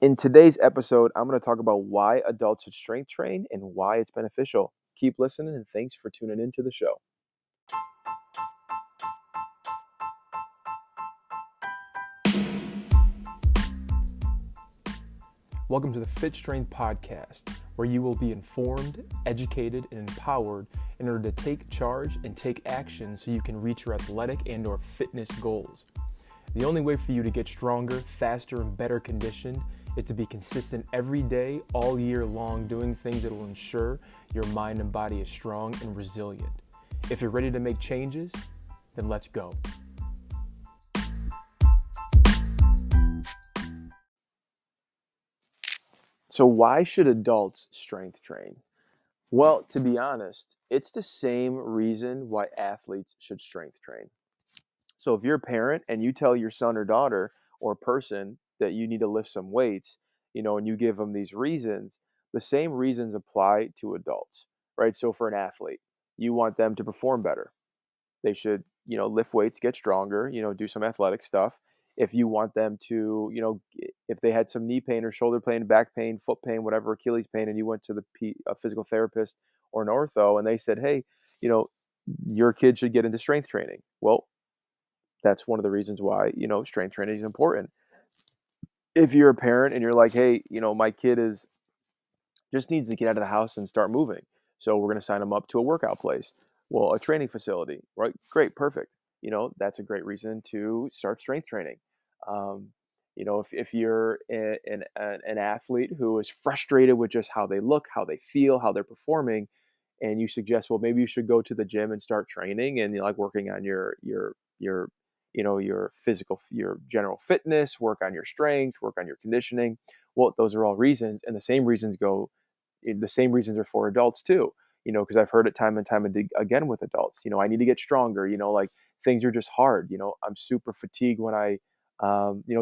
In today's episode, I'm going to talk about why adults should strength train and why it's beneficial. Keep listening, and thanks for tuning into the show. Welcome to the Fit Strength Podcast, where you will be informed, educated, and empowered in order to take charge and take action so you can reach your athletic and/or fitness goals. The only way for you to get stronger, faster, and better conditioned is to be consistent every day, all year long, doing things that will ensure your mind and body is strong and resilient. If you're ready to make changes, then let's go. So why should adults strength train? Well, to be honest, it's the same reason why athletes should strength train. So if you're a parent and you tell your son or daughter or person that you need to lift some weights, and you give them these reasons, the same reasons apply to adults, right? So for an athlete, you want them to perform better. They should, lift weights, get stronger, do some athletic stuff. If you want them to, if they had some knee pain or shoulder pain, back pain, foot pain, whatever, Achilles pain, and you went to a physical therapist or an ortho and they said, hey, your kid should get into strength training. Well, that's one of the reasons why, strength training is important. If you're a parent and you're like, hey, my kid just needs to get out of the house and start moving. So we're going to sign them up to a workout place. Well, a training facility, right? Great. Perfect. That's a great reason to start strength training. If you're an athlete who is frustrated with just how they look, how they feel, how they're performing, and you suggest, well, maybe you should go to the gym and start training and working on your physical, your general fitness, work on your strength, work on your conditioning. Well, those are all reasons. And the same reasons are for adults too, because I've heard it time and time again with adults, I need to get stronger, things are just hard. I'm super fatigued when I,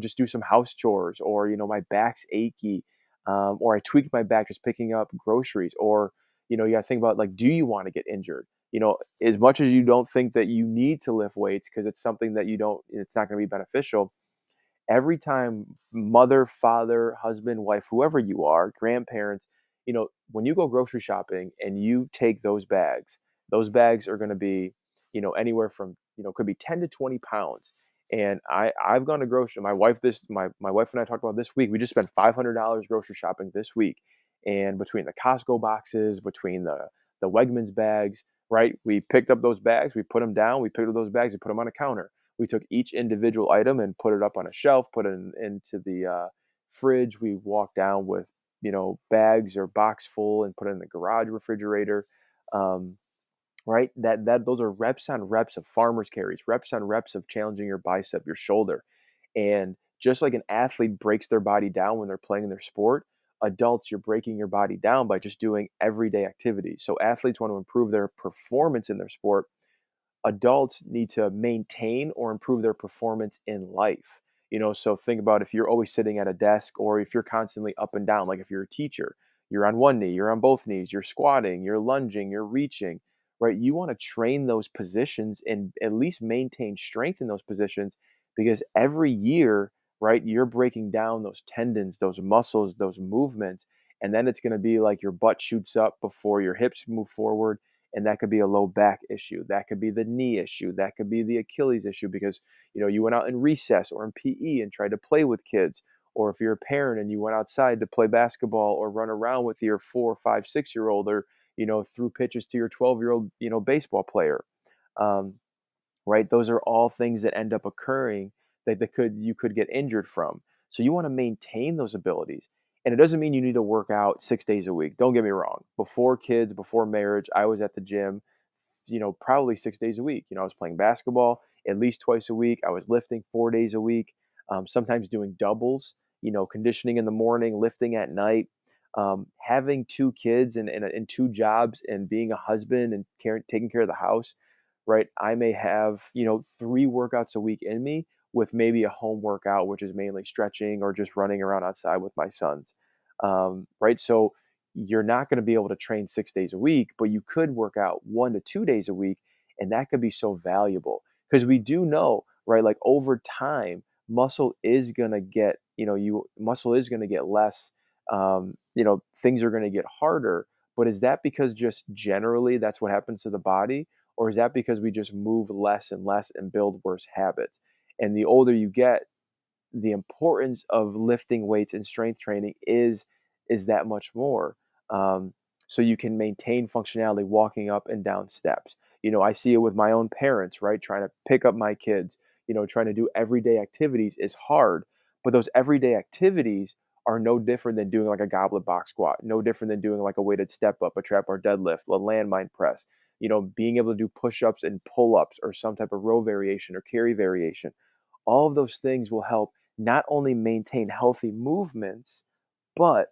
just do some house chores or, my back's achy, or I tweaked my back just picking up groceries or, you gotta think about do you want to get injured? As much as you don't think that you need to lift weights because it's something that it's not going to be beneficial. Every time mother, father, husband, wife, whoever you are, grandparents, when you go grocery shopping and you take those bags are going to be, anywhere from, could be 10 to 20 pounds. And I've gone to grocery. My wife and I talked about this week, we just spent $500 grocery shopping this week. And between the Costco boxes, between the Wegmans bags, right? We picked up those bags, we put them down, we picked up those bags and put them on a counter. We took each individual item and put it up on a shelf, put it into the fridge. We walked down with, bags or box full and put it in the garage refrigerator, right? Those are reps on reps of farmer's carries, reps on reps of challenging your bicep, your shoulder. And just like an athlete breaks their body down when they're playing their sport, adults, you're breaking your body down by just doing everyday activities. So athletes want to improve their performance in their sport. Adults need to maintain or improve their performance in life. So think about if you're always sitting at a desk or if you're constantly up and down, like if you're a teacher, you're on one knee, you're on both knees, you're squatting, you're lunging, you're reaching, right? You want to train those positions and at least maintain strength in those positions because every year, right? You're breaking down those tendons, those muscles, those movements. And then it's going to be like your butt shoots up before your hips move forward. And that could be a low back issue. That could be the knee issue. That could be the Achilles issue because, you went out in recess or in PE and tried to play with kids. Or if you're a parent and you went outside to play basketball or run around with your 4, 5, 6-year-old or, threw pitches to your 12-year-old, baseball player. Right. Those are all things that end up occurring that you could get injured from. So you want to maintain those abilities. And it doesn't mean you need to work out 6 days a week. Don't get me wrong. Before kids, before marriage, I was at the gym, probably 6 days a week. I was playing basketball at least twice a week. I was lifting 4 days a week, sometimes doing doubles, conditioning in the morning, lifting at night. Having two kids and two jobs and being a husband and taking care of the house, right? I may have, 3 workouts a week in me, with maybe a home workout, which is mainly stretching or just running around outside with my sons, right? So you're not going to be able to train 6 days a week, but you could work out 1 to 2 days a week, and that could be so valuable because we do know, right, over time, muscle is going to get, muscle is going to get less, things are going to get harder. But is that because just generally that's what happens to the body? Or is that because we just move less and less and build worse habits? And the older you get, the importance of lifting weights and strength training is that much more. So you can maintain functionality walking up and down steps. I see it with my own parents, right? Trying to pick up my kids, trying to do everyday activities is hard. But those everyday activities are no different than doing like a goblet box squat, no different than doing like a weighted step up, a trap bar deadlift, a landmine press, being able to do push-ups and pull-ups or some type of row variation or carry variation. All of those things will help not only maintain healthy movements, but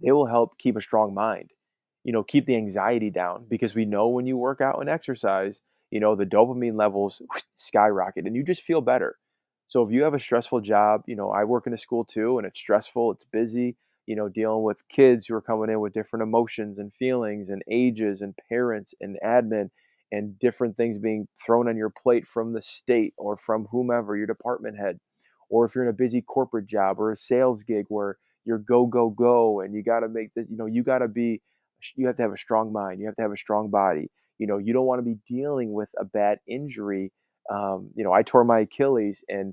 they will help keep a strong mind. Keep the anxiety down, because we know when you work out and exercise, the dopamine levels skyrocket and you just feel better. So if you have a stressful job, I work in a school too, and it's stressful, it's busy, dealing with kids who are coming in with different emotions and feelings and ages and parents and admin and different things being thrown on your plate from the state or from whomever, your department head, or if you're in a busy corporate job or a sales gig where you're go, go, go, and you got to make this, you have to have a strong mind. You have to have a strong body. You don't want to be dealing with a bad injury. I tore my Achilles, and,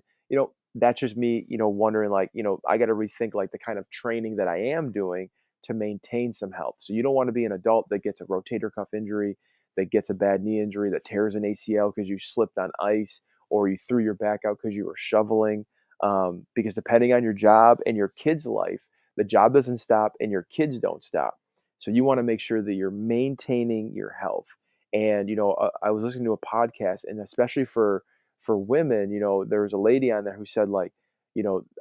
that's just me, wondering like, I got to rethink like the kind of training that I am doing to maintain some health. So you don't want to be an adult that gets a rotator cuff injury, that gets a bad knee injury, that tears an ACL because you slipped on ice or you threw your back out because you were shoveling. Because depending on your job and your kid's life, the job doesn't stop and your kids don't stop. So you want to make sure that you're maintaining your health. And, I was listening to a podcast, and especially for women, there was a lady on there who said like,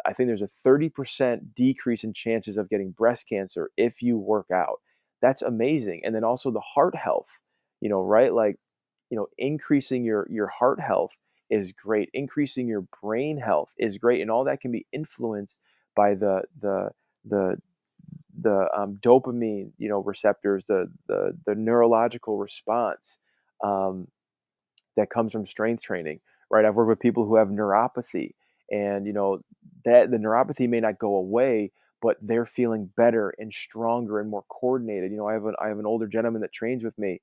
I think there's a 30% decrease in chances of getting breast cancer if you work out. That's amazing. And then also the heart health, right? Like, increasing your heart health is great. Increasing your brain health is great. And all that can be influenced by the dopamine, receptors, the neurological response that comes from strength training, right? I've worked with people who have neuropathy, and that the neuropathy may not go away, but they're feeling better and stronger and more coordinated. I have an older gentleman that trains with me,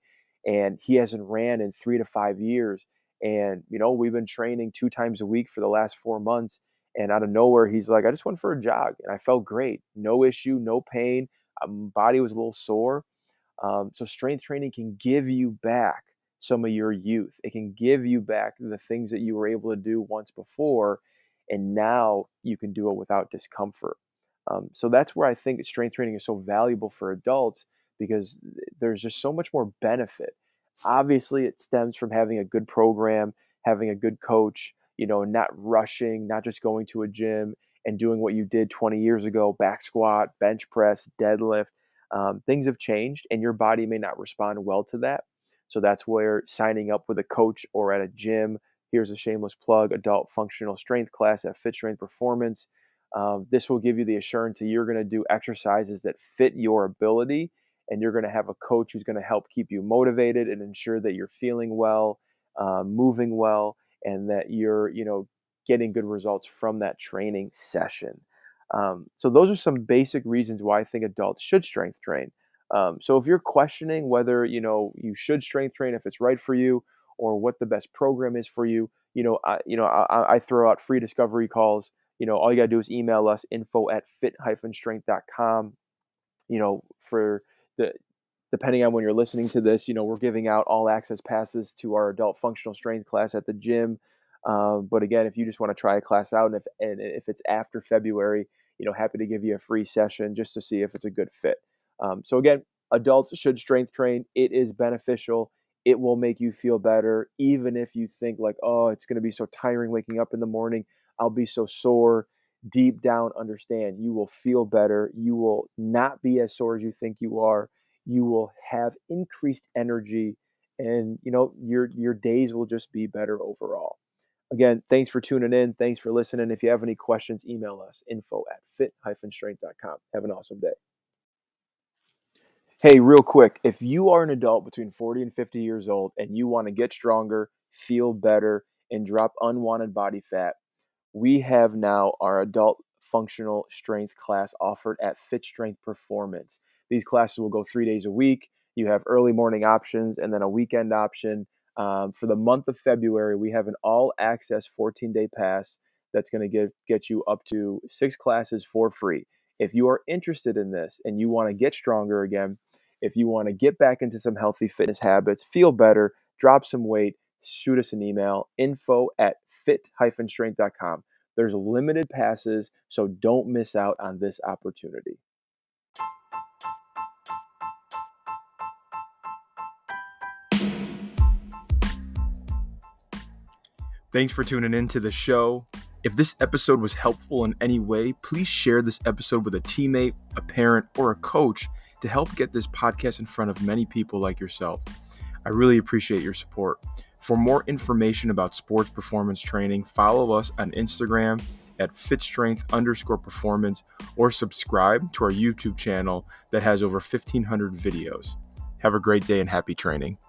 and he hasn't ran in 3 to 5 years. And, we've been training 2 times a week for the last 4 months. And out of nowhere, he's like, I just went for a jog and I felt great. No issue, no pain. My body was a little sore. So strength training can give you back some of your youth. It can give you back the things that you were able to do once before. And now you can do it without discomfort. So that's where I think strength training is so valuable for adults, because there's just so much more benefit. Obviously, it stems from having a good program, having a good coach, not rushing, not just going to a gym and doing what you did 20 years ago, back squat, bench press, deadlift. Things have changed, and your body may not respond well to that. So that's where signing up with a coach or at a gym, here's a shameless plug, Adult Functional Strength Class at Fit Strength Performance. This will give you the assurance that you're going to do exercises that fit your ability, and you're going to have a coach who's going to help keep you motivated and ensure that you're feeling well, moving well, and that you're, getting good results from that training session. So those are some basic reasons why I think adults should strength train. So if you're questioning whether, you should strength train, if it's right for you, or what the best program is for you, I throw out free discovery calls. All you got to do is email us, info@fit-strength.com, for depending on when you're listening to this, we're giving out all access passes to our Adult Functional Strength Class at the gym. But again, if you just want to try a class out, and if it's after February, happy to give you a free session just to see if it's a good fit. So again, adults should strength train. It is beneficial. It will make you feel better. Even if you think like, oh, it's going to be so tiring waking up in the morning, I'll be so sore. Deep down, understand, you will feel better. You will not be as sore as you think you are. You will have increased energy, and your days will just be better overall. Again, thanks for tuning in. Thanks for listening. If you have any questions, email us, info@fit-strength.com. Have an awesome day. Hey, real quick, if you are an adult between 40 and 50 years old and you want to get stronger, feel better, and drop unwanted body fat, we have now our Adult Functional Strength Class offered at Fit Strength Performance. These classes will go 3 days a week. You have early morning options and then a weekend option. For the month of February, we have an all-access 14-day pass that's going to get you up to 6 classes for free. If you are interested in this and you want to get stronger again, if you want to get back into some healthy fitness habits, feel better, drop some weight, shoot us an email, info@fit-strength.com. There's limited passes, so don't miss out on this opportunity. Thanks for tuning in to the show. If this episode was helpful in any way, please share this episode with a teammate, a parent, or a coach to help get this podcast in front of many people like yourself. I really appreciate your support. For more information about sports performance training, follow us on Instagram at fitstrength_performance or subscribe to our YouTube channel that has over 1,500 videos. Have a great day and happy training.